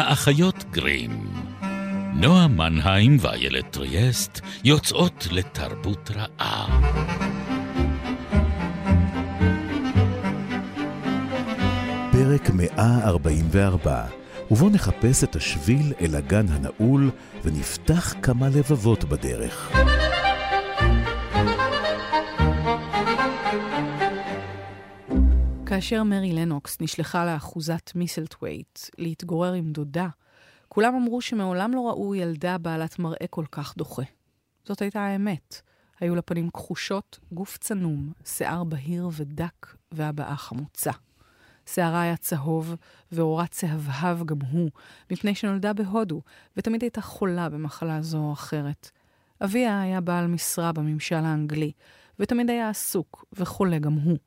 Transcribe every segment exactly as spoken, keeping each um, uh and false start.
האחיות גרים. נועם מנהיים ואיילד טריאסט יוצאות לתרבות רעה. פרק מאה ארבעים וארבע, ובו נחפש את השביל אל הגן הנעול ונפתח כמה לבבות בדרך. כאשר מרי לנוקס נשלחה לאחוזת מיסלתווייט להתגורר עם דודה, כולם אמרו שמעולם לא ראו ילדה בעלת מראה כל כך דוחה. זאת הייתה האמת. היו לה פנים כחושות, גוף צנום, שיער בהיר ודק והבעה חמוצה. שערה היה צהוב ואורה צהבהב גם הוא, מפני שנולדה בהודו, ותמיד הייתה חולה במחלה זו או אחרת. אביה היה בעל משרה בממשל האנגלי, ותמיד היה עסוק וחולה גם הוא.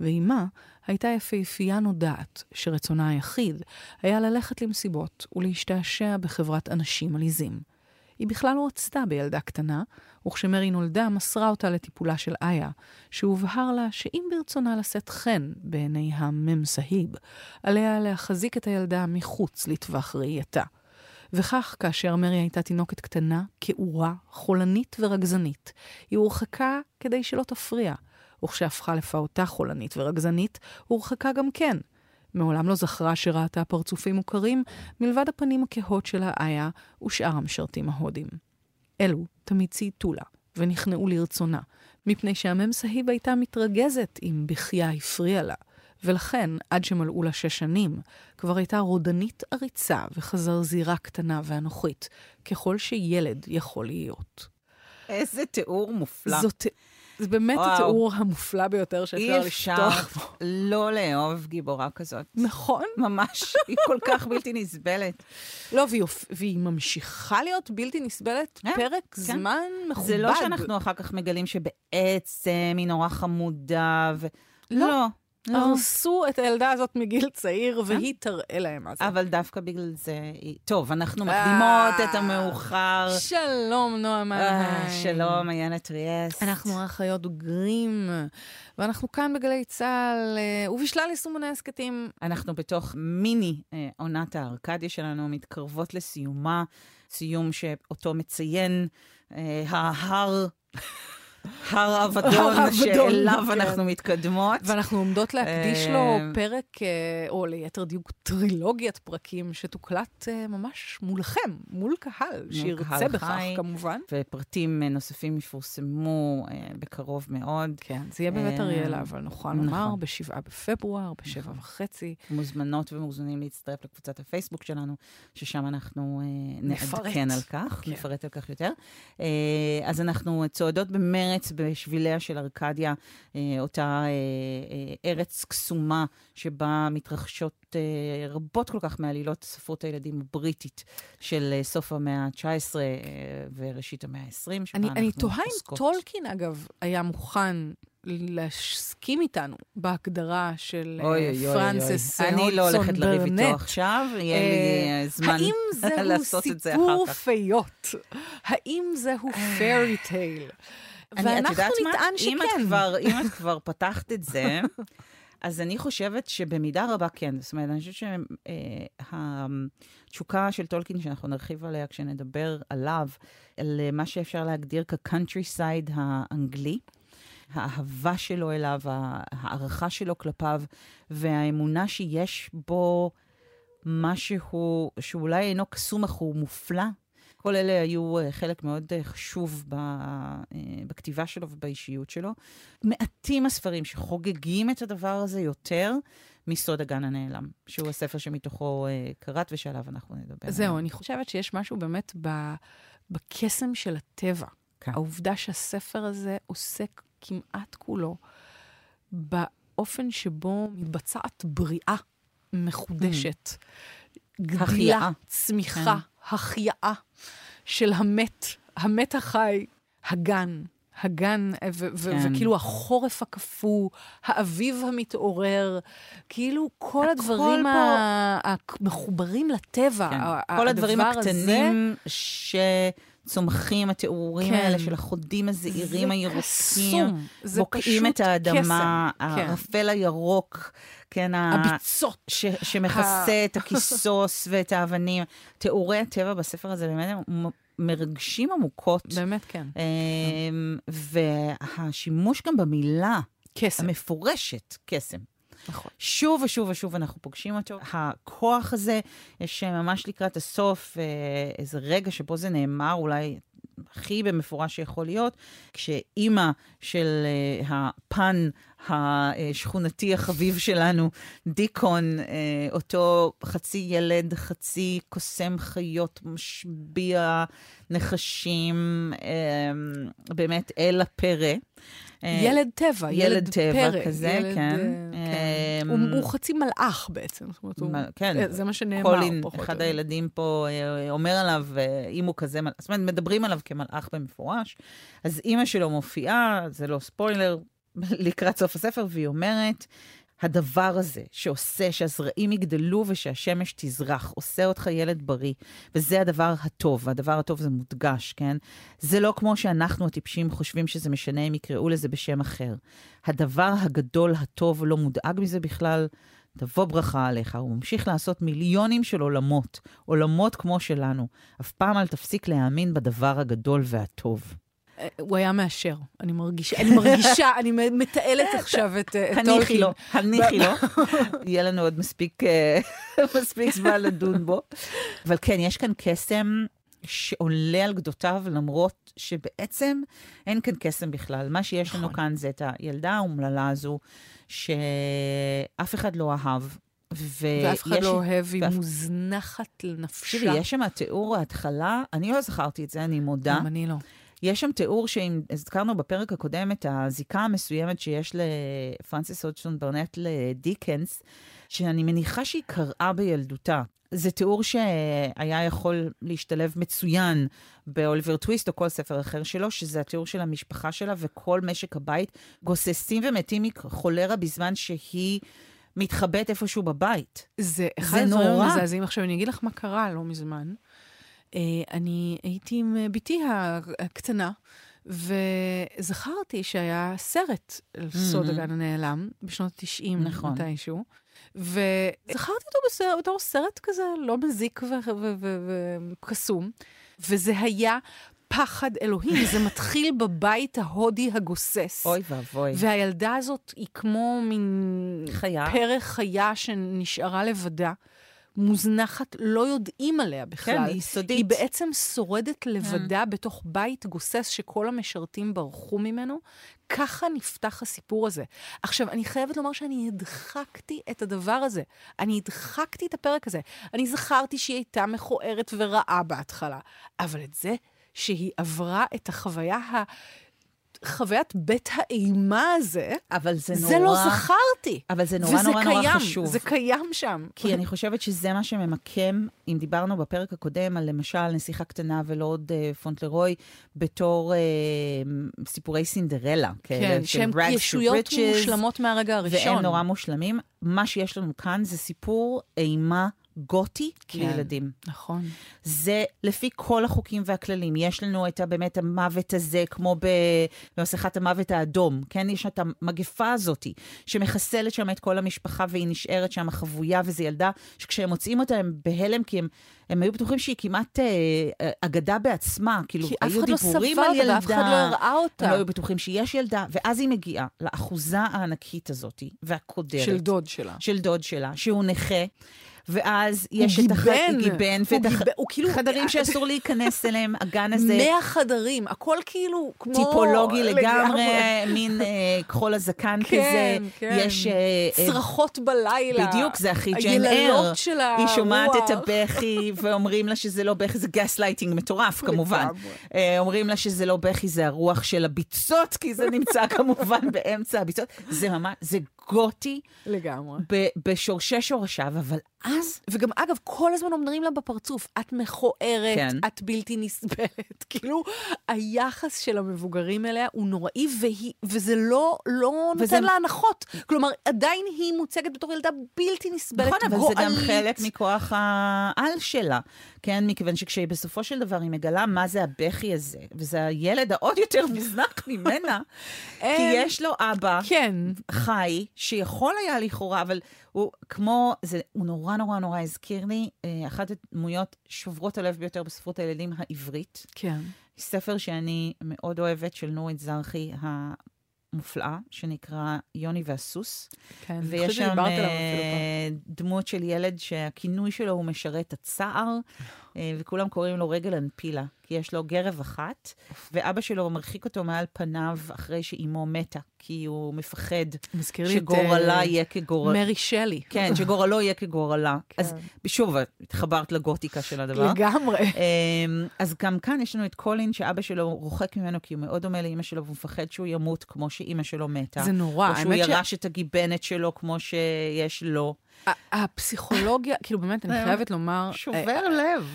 ואימה הייתה יפהפייה נודעת, שרצונה היחיד היה ללכת למסיבות ולהשתעשע בחברת אנשים עליזים. היא בכלל לא רצתה בילדה קטנה, וכשמרי נולדה מסרה אותה לטיפולה של איה, שהובהר לה שאם ברצונה לשאת חן בעיני הממסהיב, עליה להחזיק את הילדה מחוץ לטווח ראייתה. וכך, כאשר מרי הייתה תינוקת קטנה, כאורה, חולנית ורגזנית, היא הורחקה כדי שלא תפריע, וכשהפכה לפעותה חולנית ורגזנית, הורחקה גם כן. מעולם לא זכרה שראתה פרצופים מוכרים, מלבד הפנים הכהות של האיה ושאר המשרתים ההודים. אלו תמיד צייתו לה, ונכנעו לרצונה, מפני שהמם סהיב הייתה מתרגזת אם בחייה הפריע לה, ולכן, עד שמלאו לה שש שנים, כבר הייתה רודנית עריצה וחזרזירה קטנה ואנוכית, ככל שילד יכול להיות. איזה תיאור מופלא. זאת תיאור. זה באמת התיאור המופלא ביותר שאפשר לשתוך פה. אי אפשר לא לאהוב גיבורה כזאת. נכון. ממש, היא כל כך בלתי נסבלת. לא, והיא ממשיכה להיות בלתי נסבלת פרק זמן מכובד. זה לא שאנחנו אחר כך מגלים שבעצם היא נורא חמודה. לא. הרסו את הילדה הזאת מגיל צעיר, והיא תראה להם מה זה. אבל דווקא בגלל זה... טוב, אנחנו מקדימות את המאוחר. שלום, נועם מנהיים. שלום, איילד טריאסט. אנחנו אחיות גרים, ואנחנו כאן בגלי צהל, ובשלל יישומוני הסקטים. אנחנו בתוך מיני עונת הארקדיה שלנו, מתקרבות לסיומה, סיום שאותו מציין, ההר... הר האבדון שאליו אנחנו מתקדמות. ואנחנו עומדות להקדיש לו פרק, או ליתר דיוק טרילוגיית פרקים, שתוקלט ממש מולכם, מול קהל, שירצה בכך כמובן. ופרטים נוספים יפורסמו בקרוב מאוד. כן, זה יהיה בבית אריאלה, אבל נוכל לומר, בשבעה בפברואר, בשבע וחצי. מוזמנות ומוזמנים להצטרף לקבוצת הפייסבוק שלנו, ששם אנחנו נעדכן על כך, נפרט על כך יותר. אז אנחנו צועדות במרץ, ארץ בשביליה של ארקדיה, אותה ארץ קסומה שבה מתרחשות רבות כל כך מעלילות ספרות הילדים הבריטית של סוף המאה ה-תשע עשרה וראשית המאה ה-עשרים. אני תוהה אם טולקין אגב היה מוכן להסכים איתנו בהגדרה של פרנסס הודסון ברנט. אני לא הולכת לריב איתו עכשיו, יהיה לי זמן לעשות את זה אחר כך. האם זהו סיפור פיות? האם זהו פרי טייל? ואנחנו נטען שכן. אם את כבר פתחת את זה, אז אני חושבת שבמידה רבה כן. זאת אומרת, אני חושבת שהתשוקה של טולקין, שאנחנו נרחיב עליה כשנדבר עליו, על מה שאפשר להגדיר כקאנטרי סייד האנגלי, האהבה שלו אליו, הערכה שלו כלפיו, והאמונה שיש בו משהו שאולי אינו קסום, אך הוא מופלא. כל אלה היו חלק מאוד חשוב בכתיבה שלו ובאישיות שלו. מעטים הספרים שחוגגים את הדבר הזה יותר מסוד הגן הנעלם, שהוא הספר שמתוכו קראת ושעליו אנחנו נדבר. זהו, אני חושבת שיש משהו באמת בקסם של הטבע. העובדה שהספר הזה עוסק כמעט כולו באופן שבו מתבצעת בריאה מחודשת, גדילה, צמיחה, החייאה של המת, המת החי, הגן, הגן, וכאילו החורף הקפוא, האביב המתעורר, כאילו כל הדברים המחוברים לטבע, כל הדברים הקטנים ש... צומחים, התיאורים כן. האלה של החודים הזעירים הירוקים, בוקעים את האדמה, קסם. הרפל כן. הירוק, כן, הביצות, ש- שמכסה ה... את הכיסוס ואת האבנים. תיאורי הטבע בספר הזה באמת הם מרגשים עמוקות. באמת, כן. אה, והשימוש גם במילה קסם. המפורשת, קסם. נכון. שוב ושוב ושוב אנחנו פוגשים אותו. הכוח הזה, יש ממש לקראת הסוף, איזה רגע שבו זה נאמר, אולי הכי במפורש שיכול להיות, כשאימא של הפן השכונתי החביב שלנו, דיקון, אותו חצי ילד, חצי קוסם חיות, משביע נחשים, באמת אל הפרא. ילד טבע, ילד טבע כזה, כן. הוא חצי מלאך בעצם, זה מה שנאמר. קולין, אחד הילדים פה אומר עליו, אם הוא כזה, זאת אומרת, מדברים עליו כמלאך במפורש, אז אמא שלו מופיעה, זה לא ספוילר, לקראת סוף הספר, והיא אומרת, הדבר הזה שעושה שהזרעים יגדלו ושהשמש תזרח, עושה אותך ילד בריא, וזה הדבר הטוב, והדבר הטוב זה מודגש, כן? זה לא כמו שאנחנו הטיפשים חושבים שזה משנה אם יקראו לזה בשם אחר. הדבר הגדול, הטוב, לא מודאג מזה בכלל, תבוא ברכה עליך, הוא ממשיך לעשות מיליונים של עולמות, עולמות כמו שלנו. אף פעם אל תפסיק להאמין בדבר הגדול והטוב. הוא היה מאשר, אני מרגישה, אני מרגישה, אני מתעלת עכשיו את טולקין. הניחי לו, הניחי לו. יהיה לנו עוד מספיק זמן לדון בו. אבל כן, יש כאן קסם שעולה על גדותיו, למרות שבעצם אין כאן קסם בכלל. מה שיש לנו כאן זה את הילדה האומללה הזו, שאף אחד לא אהב. ואף אחד לא אוהב, היא מוזנחת לנפשה. תראי, יש שם התיאור ההתחלה, אני לא זכרתי את זה, אני מודה. גם אני לא. יש שם תיאור שאם הזכרנו בפרק הקודם את הזיקה המסוימת שיש לפרנסס הודג'סון ברנט לדיקנס, שאני מניחה שהיא קראה בילדותה. זה תיאור שהיה יכול להשתלב מצוין באוליבר טוויסט או כל ספר אחר שלו, שזה התיאור של המשפחה שלה וכל משק הבית, גוססים ומתים מחולרה בזמן שהיא מתחבאת איפשהו בבית. זה אחד הדברים מזעזעים. עכשיו אני אגיד לך מה קרה לא מזמן. אני הייתי עם ביתי הקטנה, וזכרתי שהיה סרט על סוד הגן הנעלם, בשנות ה-תשעים, מתישהו, וזכרתי אותו בתור סרט כזה לא מזיק וקסום, וזה היה פחד אלוהים, זה מתחיל בבית ההודי הגוסס. אוי ואבוי. והילדה הזאת היא כמו מין פרח חיה שנשארה לבדה, מוזנחת, לא יודעים עליה בכלל. כן, היא סודית. היא בעצם שורדת לבדה בתוך בית גוסס שכל המשרתים ברחו ממנו. ככה נפתח הסיפור הזה. עכשיו, אני חייבת לומר שאני הדחקתי את הדבר הזה. אני הדחקתי את הפרק הזה. אני זכרתי שהיא הייתה מכוערת ורעה בהתחלה. אבל את זה שהיא עברה את החוויה ה... חוויית בית האימה הזה, אבל זה נורא... זה לא זכרתי. אבל זה נורא נורא נורא חשוב. זה קיים שם. כי אני חושבת שזה מה שממקם, אם דיברנו בפרק הקודם, על למשל נסיכה קטנה ולוד פונטלרוי, בתור סיפורי סינדרלה. כן, שהם ישויות מושלמות מהרגע הראשון. והם נורא מושלמים. מה שיש לנו כאן זה סיפור אימה גותי לילדים. נכון. זה לפי כל החוקים והכללים. יש לנו את באמת המוות הזה, כמו במסכת המוות האדום. כן, יש את המגפה הזאת, שמחסלת שם את כל המשפחה, והיא נשארת שם החבויה, וזו ילדה שכשהם מוצאים אותה, הם בהלם, כי הם, הם היו בטוחים שהיא כמעט אה, אגדה בעצמה. כאילו, היו דיבורים על ילדה. כי אף אחד לא הראה אותה. הם לא היו בטוחים שיש ילדה, ואז היא מגיעה לאחוזה הענקית הזאת, והקודרת. של דוד שלה. של דוד שלה, שהוא נכה. ואז יש את הגיבן, חדרים שאסור להיכנס אליהם, הגן הזה. מאה חדרים, הכל כאילו כמו... טיפולוגי לגמרי, מין כחול הזקן כזה. יש... צרחות בלילה. בדיוק, זה הכי ג'יין אייר. היא שומעת את הבכי, ואומרים לה שזה לא בכי, זה גס לייטינג מטורף כמובן. אומרים לה שזה לא בכי, זה הרוח של הביצות, כי זה נמצא כמובן באמצע הביצות. זה ממש, זה גותי. לגמרי. בשורשי שורשיו, אבל אז... ואז? וגם אגב, כל הזמן אומרים לה בפרצוף, את מכוערת, כן. את בלתי נסבלת. כאילו, היחס של המבוגרים אליה הוא נוראי, והיא, וזה לא, לא וזה... נותן לה הנחות. כלומר, עדיין היא מוצגת בתור ילדה בלתי נסבלת. נכון, אבל גואלית. זה גם חלק מכוח העל שלה. כן, מכיוון שכשהיא בסופו של דבר היא מגלה מה זה הבכי הזה, וזה הילד העוד יותר מוזנח ממנה, כי יש לו אבא כן. חי, שיכול היה לכאורה, אבל הוא כמו, זה, הוא נורא נורא נורא הזכיר לי, אחת הדמויות שוברות הלב ביותר בספרות הילדים העברית. כן. ספר שאני מאוד אוהבת של נורית זרחי, ה... מופלאה, שנקרא יוני והסוס. כן, ויש שם דמות של ילד שהכינוי שלו הוא משרת הצער, וכולם קוראים לו רגל אנפילה, כי יש לו גרב אחת, ואבא שלו מרחיק אותו מעל פניו אחרי שאימו מתה, כי הוא מפחד שגורלה יהיה כגורלה. מרי שלי. כן, שגורלו יהיה כגורלה. אז שוב, התחברת לגותיקה של הדבר. לגמרי. אז גם כאן יש לנו את קולין, שאבא שלו רוחק ממנו, כי הוא מאוד דומה לאמא שלו, והוא מפחד שהוא ימות כמו שאמא שלו מתה. זה נורא. או שהוא ירש את הגיבנת שלו כמו שיש לו. הפסיכולוגיה, כאילו באמת, אני חייבת לומר... שובר לב.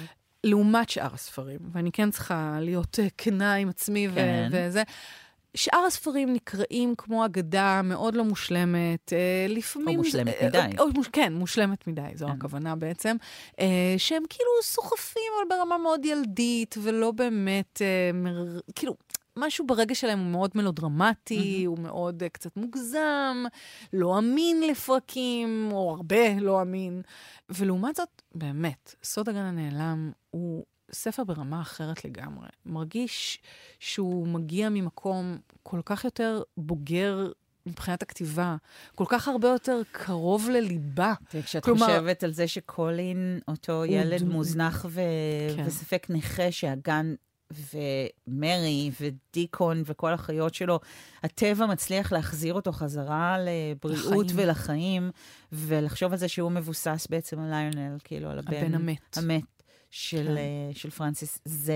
לעומת שאר הספרים, ואני כן צריכה להיות כנה עם עצמי כן. ו- וזה. שאר הספרים נקראים כמו אגדה מאוד לא מושלמת, לפעמים... או מושלמת מדי. או, או, כן, מושלמת מדי, זו כן. הכוונה בעצם, שהם כאילו סוחפים, אבל ברמה מאוד ילדית, ולא באמת, מר... כאילו... משהו ברגע שלהם הוא מאוד מלודרמטי, הוא מאוד קצת מוגזם, לא אמין לפרקים, או הרבה לא אמין. ולעומת זאת, באמת, סוד הגן הנעלם הוא ספר ברמה אחרת לגמרי. מרגיש שהוא מגיע ממקום כל כך יותר בוגר מבחינת הכתיבה, כל כך הרבה יותר קרוב לליבה. כשאת חושבת על זה שקולין, אותו ילד מוזנח וספק נכה שהגן... ומרי ודיקון וכל החיות שלו, הטבע מצליח להחזיר אותו חזרה לבריאות לחיים. ולחיים, ולחשוב על זה שהוא מבוסס בעצם על ליונל, כאילו על הבן, הבן המת, המת של, כן. של פרנסיס. זה...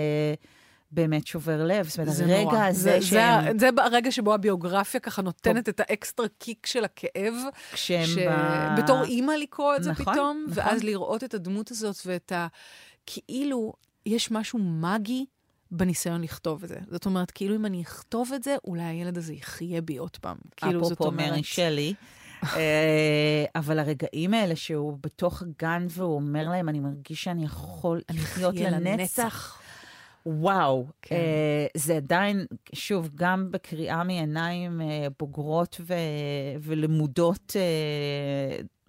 באמת שובר לב. זה הרגע הזה שהם... זה הרגע שבו הביוגרפיה ככה נותנת את האקסטרה קיק של הכאב, בתור אימא לקרוא את זה פתאום, ואז לראות את הדמות הזאת ואת ה... כאילו יש משהו מגי, בניסיון לכתוב את זה. זאת אומרת, כאילו אם אני אכתוב את זה, אולי הילד הזה יחיה בי עוד פעם. אפרופו מרי שלי, אבל הרגעים האלה שהוא בתוך הגן והוא אומר להם, אני מרגיש שאני יכול לחיות לנצח. וואו. זה עדיין, שוב, גם בקריאה מעיניים בוגרות ולמודות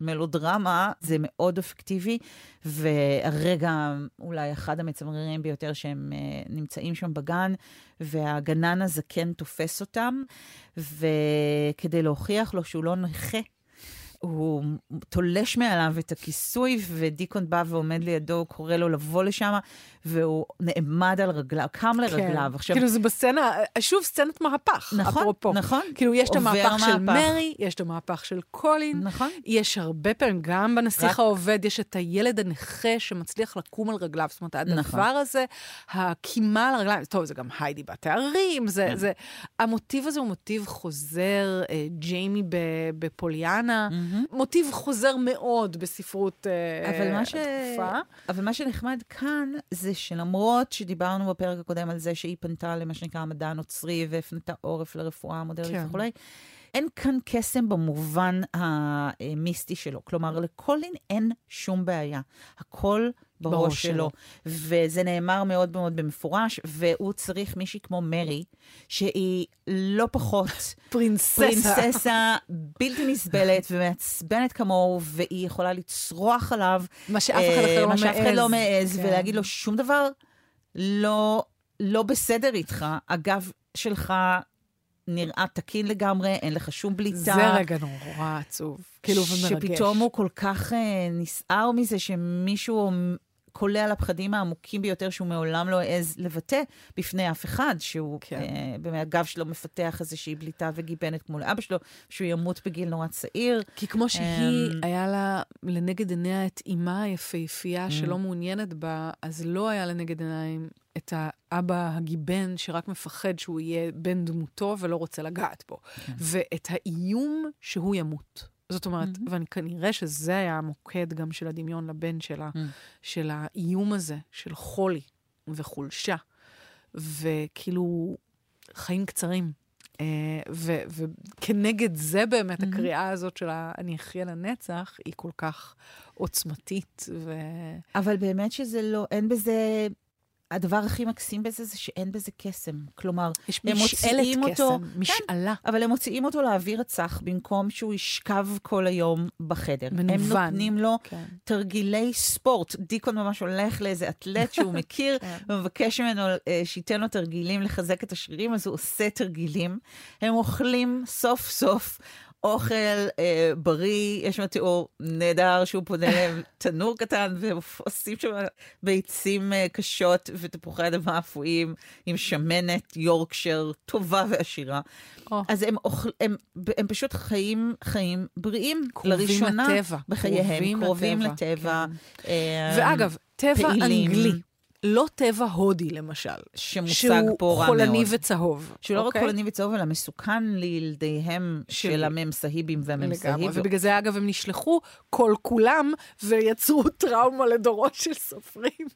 מלודרמה, זה מאוד אפקטיבי, והרגע אולי אחד המצמררים ביותר שהם uh, נמצאים שם בגן, והגנן הזקן תופס אותם, וכדי להוכיח לו שהוא לא נכה, הוא תולש מעליו את הכיסוי, ודיקון בא ועומד לידו, קורא לו לבוא לשם, והוא נעמד על רגליו, קם לרגליו. כן. כאילו זה בסצנה, שוב סצנת מהפך, נכון, אפרופו. נכון. כאילו יש את המהפך מהפך. של מרי, יש את המהפך של קולין, נכון. יש הרבה פעמים, גם בנסיך רק... העובד, יש את הילד הנכה שמצליח לקום על רגליו, זאת אומרת, הדבר נכון. הזה, הקימה על הרגליים, טוב, זה גם היידי בתארים, זה, כן. זה, המוטיב הזה הוא מוטיב חוזר, ג'יימי בפוליאנה, מוטיב חוזר מאוד בספרות התקופה. אבל מה שנחמד כאן זה שלמרות שדיברנו בפרק הקודם על זה שהיא פנתה למה שנקרא המדע הנוצרי והפנתה עורף לרפואה המודרנית וכו', אין כאן קסם במובן המיסטי שלו. כלומר, לקולין אין שום בעיה. הכל בראש שלו. וזה נאמר מאוד מאוד במפורש, והוא צריך מישהי כמו מרי, שהיא לא פחות פרינססה בלתי נסבלת ומעצבנת כמוהו, והיא יכולה לצרוח עליו. מה שאף אחד לא מעז, ולהגיד לו שום דבר לא בסדר איתך. אגב, שלך... נראה תקין לגמרי, אין לך שום בליטה. זה רגע נורא עצוב. כאילו ומרגש. שפתאום הוא כל כך נסער מזה, שמישהו קולה על הפחדים העמוקים ביותר, שהוא מעולם לא העז לבטא בפני אף אחד, שהוא במאגב שלו מפתח איזושהי בליטה וגיבנת כמו לאבא שלו, שהוא ימות בגיל נורא צעיר. כי כמו שהיא, היה לה לנגד עיניה את אימה היפהפייה שלא מעוניינת בה, אז לא היה לנגד עיניים את האבא הגיבן שרק מפחד שהוא יהיה בן דמותו ולא רוצה לגעת בו. ואת האיום שהוא ימות. זאת אומרת, mm-hmm. ואני כנראה שזה היה המוקד גם של הדמיון לבן שלה, mm-hmm. של האיום הזה, של חולי וחולשה, וכאילו חיים קצרים. וכנגד זה באמת הקריאה הזאת של אני אחיה לנצח היא כל כך עוצמתית. אבל באמת שזה לא, אין בזה, הדבר הכי מקסים בזה זה שאין בזה קסם. כלומר, הם מוציאים אותו, אבל הם מוציאים אותו לאוויר הצח במקום שהוא ישכב כל היום בחדר. הם נותנים לו תרגילי ספורט. דיקון ממש הולך לאיזה אתלט שהוא מכיר, ומבקש ממנו שייתן לו תרגילים לחזק את השרירים, אז הוא עושה תרגילים. הם אוכלים סוף סוף אוכל אה, בריא, יש מתיאור נהדר שהוא פונה להם תנור קטן, ועושים שם ביצים אה, קשות ותפוחי אדמה אפויים, עם שמנת יורקשר טובה ועשירה. Oh. אז הם, אוכל, הם, הם פשוט חיים, חיים בריאים לראשונה לטבע. בחייהם, קרובים לטבע. לטבע כן. אה, ואגב, טבע פעילים. אנגלי. לא טבע הודי, למשל, שמושג פה רע מאוד. שהוא חולני וצהוב. שהוא לא רק חולני וצהוב, אלא מסוכן לילדיהם של הממסהיבים והממסהיבים. ובגלל זה, אגב, הם נשלחו כל כולם, ויצרו טראומה לדורות של סופרים.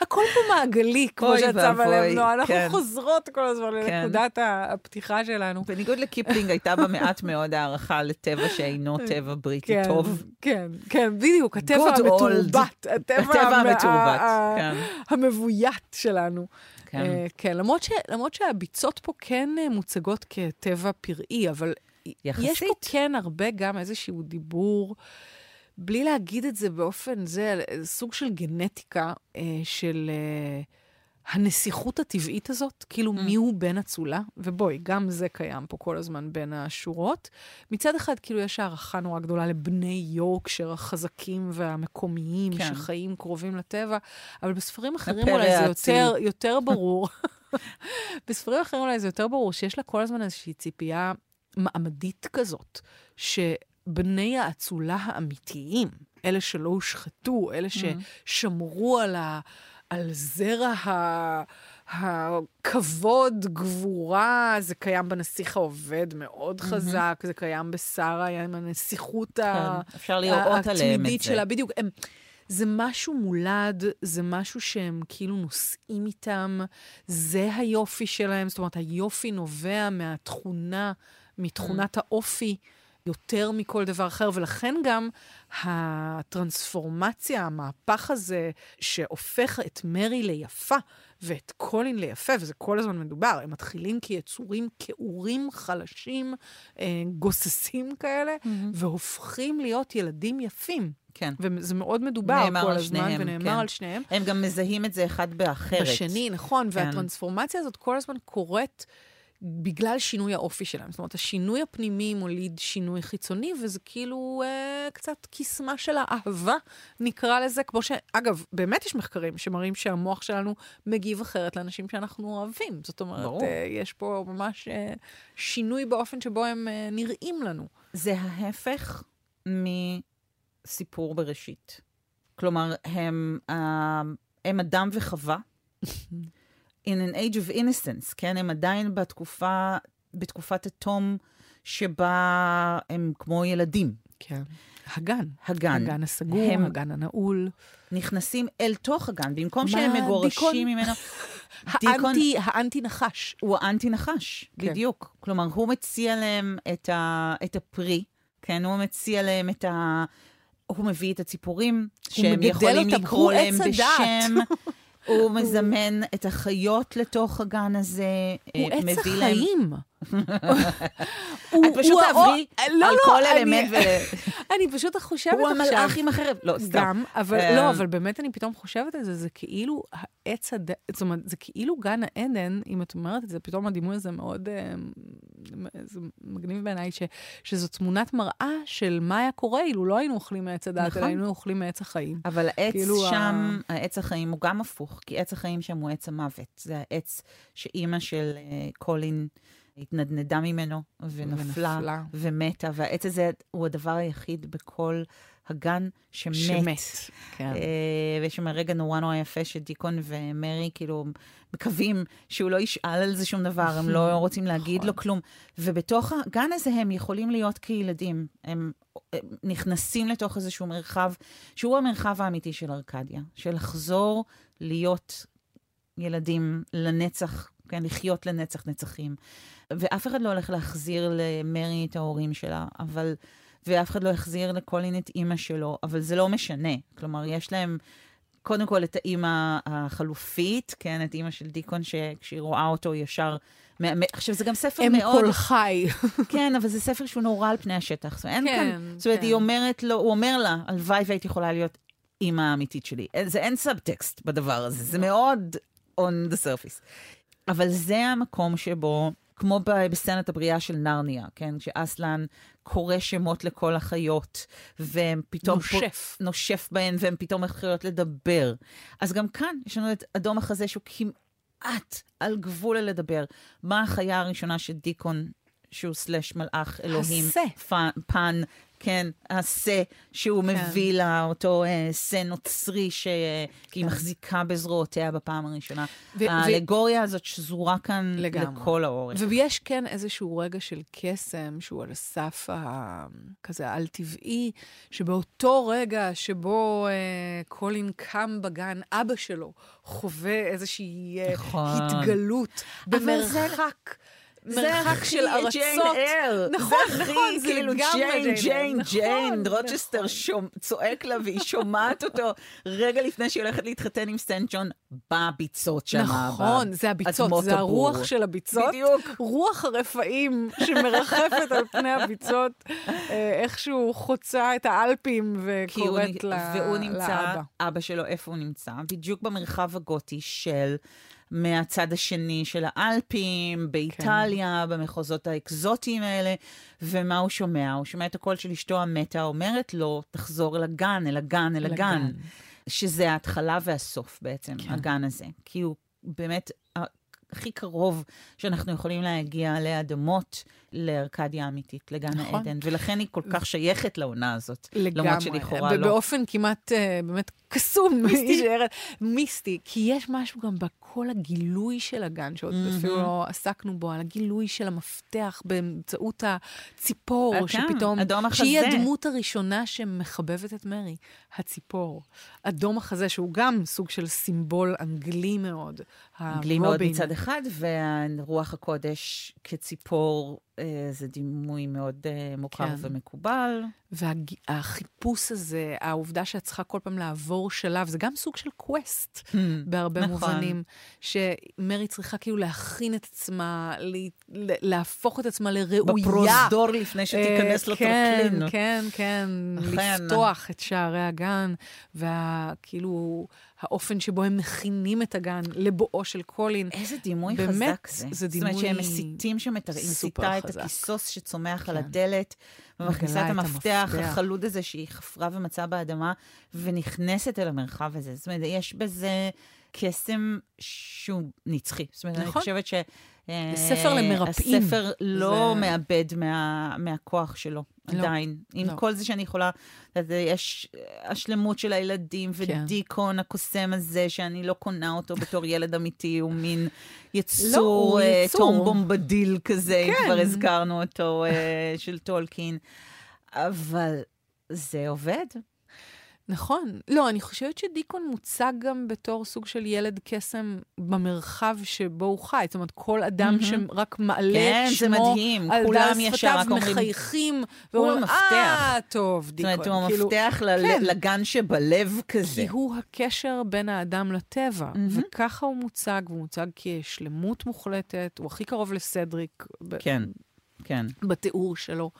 הכל פה מעגלי, כמו שעצב עליהם. אנחנו חוזרות כל הזמן לנקודת הפתיחה שלנו. בניגוד לקיפלינג, הייתה בה מעט מאוד הערכה לטבע שאינו טבע בריטי טוב. כן, כן, בדיוק. הטבע המתורבת. הטבע המתורבת. המבוית שלנו. כן, למרות שהביצות פה כן מוצגות כטבע פראי, אבל יש פה כן הרבה גם איזשהו דיבור, בלי להגיד את זה באופן, זה סוג של גנטיקה של הנסיכות הטבעית הזאת, כאילו מיהו בן הצולה, ובואי, גם זה קיים פה כל הזמן בין השורות. מצד אחד, כאילו יש הערכה נורא גדולה לבני יורקשר החזקים והמקומיים, כן. שחיים קרובים לטבע, אבל בספרים אחרים אולי זה יותר, יותר ברור. בספרים אחרים אולי זה יותר ברור, שיש לה כל הזמן איזושהי ציפייה מעמדית כזאת, שבני האצולה האמיתיים, אלה שלא הושחתו, אלה ששמרו על ה... על זרע הכבוד, גבורה, זה קיים בנסיך העובד מאוד חזק, זה קיים בשרה, עם הנסיכות התמידית שלה, בדיוק. זה משהו מולד, זה משהו שהם כאילו נוסעים איתם, זה היופי שלהם, זאת אומרת, היופי נובע מהתכונה, מתכונת האופי, יותר מכל דבר אחר, ולכן גם הטרנספורמציה, המהפך הזה, שהופך את מרי ליפה, ואת קולין ליפה, וזה כל הזמן מדובר, הם מתחילים כיצורים כאורים, חלשים, גוססים כאלה, mm-hmm. והופכים להיות ילדים יפים. כן. וזה מאוד מדובר כל הזמן, ונאמר על שניהם. הם גם מזהים את זה אחד באחרת. בשני, נכון, כן. והטרנספורמציה הזאת כל הזמן קורית, בגלל שינוי האופי שלהם. זאת אומרת, השינוי הפנימי מוליד שינוי חיצוני, וזה כאילו אה, קצת כיסמה של האהבה, נקרא לזה, כמו ש... אגב, באמת יש מחקרים שמראים שהמוח שלנו מגיב אחרת לאנשים שאנחנו אוהבים. זאת אומרת, אה, יש פה ממש אה, שינוי באופן שבו הם אה, נראים לנו. זה ההפך מסיפור בראשית. כלומר, הם, אה, הם אדם וחווה, in an age of innocence, כן, הם עדיין בתקופה, בתקופת התום שבה הם כמו ילדים. כן. הגן. הגן. הגן הסגור, הם הגן הנעול. נכנסים אל תוך הגן, במקום שהם מגורשים ממנו. האנטי, האנטי נחש. הוא האנטי נחש, כן. בדיוק. כלומר, הוא מציע להם את, ה, את הפרי, כן, הוא מציע להם את ה... הוא מביא את הציפורים, שהם יכולים לקרוא להם בשם... הוא מזמן את החיות לתוך הגן הזה. הוא עץ החיים. את פשוט תעברי על כל אלמנט. אני פשוט חושבת עכשיו. הוא המלאך עם החרב. לא, סתם. לא, אבל באמת אני פתאום חושבת על זה, זה כאילו העץ, זאת אומרת, זה כאילו גן העדן, אם את אומרת את זה, פתאום הדימוי הזה מאוד מגניב בעיניי, שזו תמונת מראה של מה היה קורה, אילו לא היינו אוכלים מעץ הדעת, אלא היינו אוכלים מעץ החיים. אבל העץ שם, העץ החיים הוא גם הפוך, כי עץ החיים שם הוא עץ המוות. זה העץ שאימא של קולין התנדנדה ממנו, ונפלה, ונפלה. ומתה, והעץ הזה הוא הדבר היחיד בכל הגן שמת. שמת, כן. אה, ויש שם הרגע נורא נורא יפה שדיקון ומרי כאילו מקווים שהוא לא ישאל על זה שום דבר, הם לא רוצים להגיד לו כלום. ובתוך הגן הזה הם יכולים להיות כילדים, הם נכנסים לתוך איזשהו מרחב, שהוא המרחב האמיתי של ארקדיה, של לחזור להיות ילדים לנצח, כן, לחיות לנצח נצחים. ואף אחד לא הולך להחזיר למרי את ההורים שלה, אבל, ואף אחד לא החזיר לקולין את אימא שלו, אבל זה לא משנה. כלומר, יש להם קודם כל את האימא החלופית, כן, את אימא של דיקון, שכשהיא רואה אותו ישר, עכשיו זה גם ספר מאוד... הם כל חי. כן, אבל זה ספר שהוא נורא על פני השטח. זאת אומרת, היא אומרת לו, הוא אומר לה, הלוואי והיית יכולה להיות אימא האמיתית שלי. זה אין סאבטקסט בדבר הזה, זה מאוד on the surface. אבל זה המקום שבו, כמו בסצנת הבריאה של נרניה, כן, שאסלן קורא שמות לכל החיות, והם פתאום... נושף. פ... נושף בהן, והם פתאום החיות לדבר. אז גם כאן יש לנו את אדום החזה, שהוא כמעט על גבול לדבר. מה החיה הראשונה שדיקון, שהוא סלש מלאך אלוהים, פן, פן, כן, הסה, שהוא כן. מביא לה אותו אה, סה נוצרי שהיא כן. מחזיקה בזרועותיה בפעם הראשונה. ו- האלגוריה ו- הזאת שזורה כאן לגמרי. לכל האורך. ויש כן איזשהו רגע של קסם שהוא על הסף ה- כזה על-טבעי, שבאותו רגע שבו אה, קולין קם בגן, אבא שלו חווה איזושהי אה, התגלות במרחק. מרחק של ארצות. ג'יין אייר. נכון, נכון, זה לגמרי ג'יין. ג'יין, ג'יין, רוצ'סטר צועק לה, והיא שומעת אותו רגע לפני שהיא הולכת להתחתן עם סנט ג'ון, בביצות שם. נכון, זה הביצות, זה הרוח של הביצות. בדיוק. רוח הרפאים שמרחפת על פני הביצות, איכשהו חוצה את האלפים וקוראת לאבא. והוא נמצא, אבא שלו, איפה הוא נמצא? בדיוק במרחב הגותי של... מהצד השני של האלפים, באיטליה, כן. במחוזות האקזוטיים האלה, ומה הוא שומע? הוא שומע את הקול של אשתו המתה, אומרת לו, תחזור אל הגן, אל הגן, אל הגן, לגן. שזה ההתחלה והסוף בעצם, כן. הגן הזה, כי הוא באמת הכי קרוב שאנחנו יכולים להגיע לאדמות, לארקדיה האמיתית, לגן נכון. העדן, ולכן היא כל כך שייכת לעונה הזאת. לגמרי, לא. באופן כמעט, באמת, קסום, מיסטי. מיסטי, כי יש משהו גם בכל הגילוי של הגן, שעוד mm-hmm. אפילו לא עסקנו בו, על הגילוי של המפתח, באמצעות הציפור, שפתאום, שהיא הדמות הראשונה שמחבבת את מרי, הציפור. אדום החזה, שהוא גם סוג של סימבול אנגלי מאוד. אנגלי מאוד מצד אחד, ורוח הקודש כציפור, זה דימוי מאוד מוכר ומקובל. והחיפוש הזה, העובדה שאת צריכה כל פעם לעבור שלב, זה גם סוג של קווסט, בהרבה מובנים, שמרי צריכה כאילו להכין את עצמה, להפוך את עצמה לראויה. בפרוזדור לפני שתיכנס לטרקלין. כן, כן, כן, לפתוח את שערי הגן, וכאילו... האופן שבו הם מכינים את הגן לבואו של קולין. איזה דימוי באמת, חזק זה. זה דימוי זאת אומרת שהם מסיתים שמסיתה את הכיסוס שצומח כן. על הדלת, ומכניסה את המפתח, המפתח, החלוד הזה שהיא חפרה ומצאה באדמה, ונכנסת אל המרחב הזה. זאת אומרת, יש בזה קסם שהוא נצחי. זאת אומרת, נכון? אני חושבת ש... ספר למרפאים. הספר לא זה... מאבד מה, מהכוח שלו, לא, עדיין. לא. עם כל זה שאני יכולה, יש השלמות של הילדים, כן. ודיקון הקוסם הזה, שאני לא קונה אותו בתור ילד אמיתי, הוא מין יצור, לא, uh, תום בומבדיל כזה, כן. כבר הזכרנו אותו, uh, של טולקין. אבל זה עובד. נכון. לא, אני חושבת שדיקון מוצג גם בתור סוג של ילד קסם במרחב שבו הוא חי. זאת אומרת, כל אדם שרק מעלה את שמו, על דעת שפתיו מחייכים, והוא המפתח. אה, טוב, דיקון. זאת אומרת, הוא המפתח לגן שבלב כזה. כי הוא הקשר בין האדם לטבע. וככה הוא מוצג, והוא מוצג כשלמות מוחלטת, הוא הכי קרוב לסדריק. כן, כן. בתיאור שלו.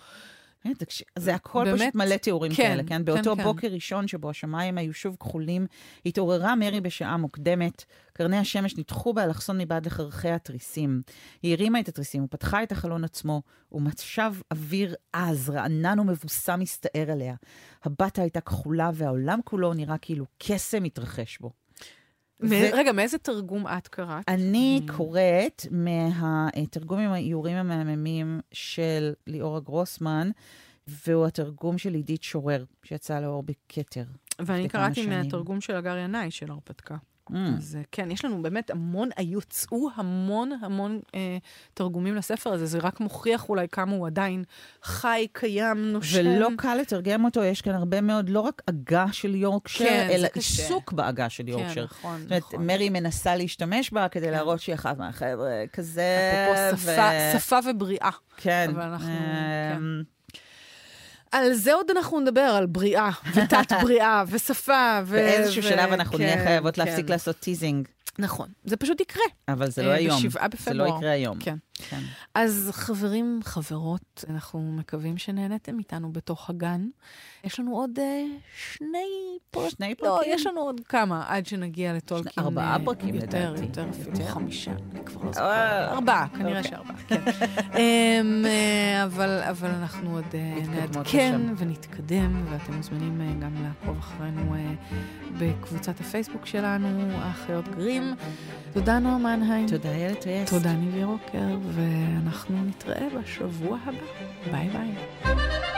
זה הכל באמת? פשוט מלא תיאורים כן, כאלה, כן? באותו כן, בוקר כן. ראשון שבו השמיים היו שוב כחולים, התעוררה מרי בשעה מוקדמת, קרני השמש ניתחו באלכסון מבעד לחרכי התריסים. היא הרימה את התריסים, הוא פתחה את החלון עצמו, ומשב אוויר עז, רענן ומבוסם הסתער עליה. הבת הייתה כחולה, והעולם כולו נראה כאילו קסם מתרחש בו. רגע, מאיזה תרגום את קראת? אני קוראת מהתרגום עם האיורים המהממים של ליאור גרוסמן, והוא התרגום של עידית שורר, שיצא לאור בכתר. ואני קראתי מהתרגום של גרי עני של הרפתקה. אז כן, יש לנו באמת המון, יוצאו המון המון תרגומים לספר הזה, זה רק מוכיח אולי כמה הוא עדיין חי, קיים, נושם. ולא קל לתרגם אותו, יש כאן הרבה מאוד, לא רק הגה של יורקשר, אלא עיסוק בהגה של יורקשר. נכון, נכון. זאת אומרת, מרי מנסה להשתמש בה כדי להראות שהיא אחת מהחבר'ה, כזה... אפרופו שפה ובריאה. כן. אבל אנחנו... על זה עוד אנחנו נדבר, על בריאה, ותת בריאה, ושפה. ו... באיזשהו ו... שלב אנחנו כן, נהיה חייבות כן. להפסיק לעשות טיזינג. נכון, זה פשוט יקרה. אבל זה לא היום. בשבעה בפברואר. זה לא יקרה היום. כן. כן. אז חברים, חברות, אנחנו מקווים שנהנתם איתנו בתוך הגן. יש לנו עוד uh, שני פרקים. שני פרקים? לא, יש לנו עוד כמה, עד שנגיע לטולקין. שני, ארבעה פרקים לדעתי. יותר, יותר, יותר. חמישה, אני כבר לא זוכרת. ארבעה, כנראה שארבעה, כן. אבל אנחנו עוד נעדכן ונתקדם, ואתם מוזמנים גם לעקוב אחרינו בקבוצת הפייסבוק שלנו, האחיות גרים. תודה נועם מנהיים. תודה איילד טריאסט. תודה ניבי רוקר, ואנחנו נתראה בשבוע הבא. ביי ביי.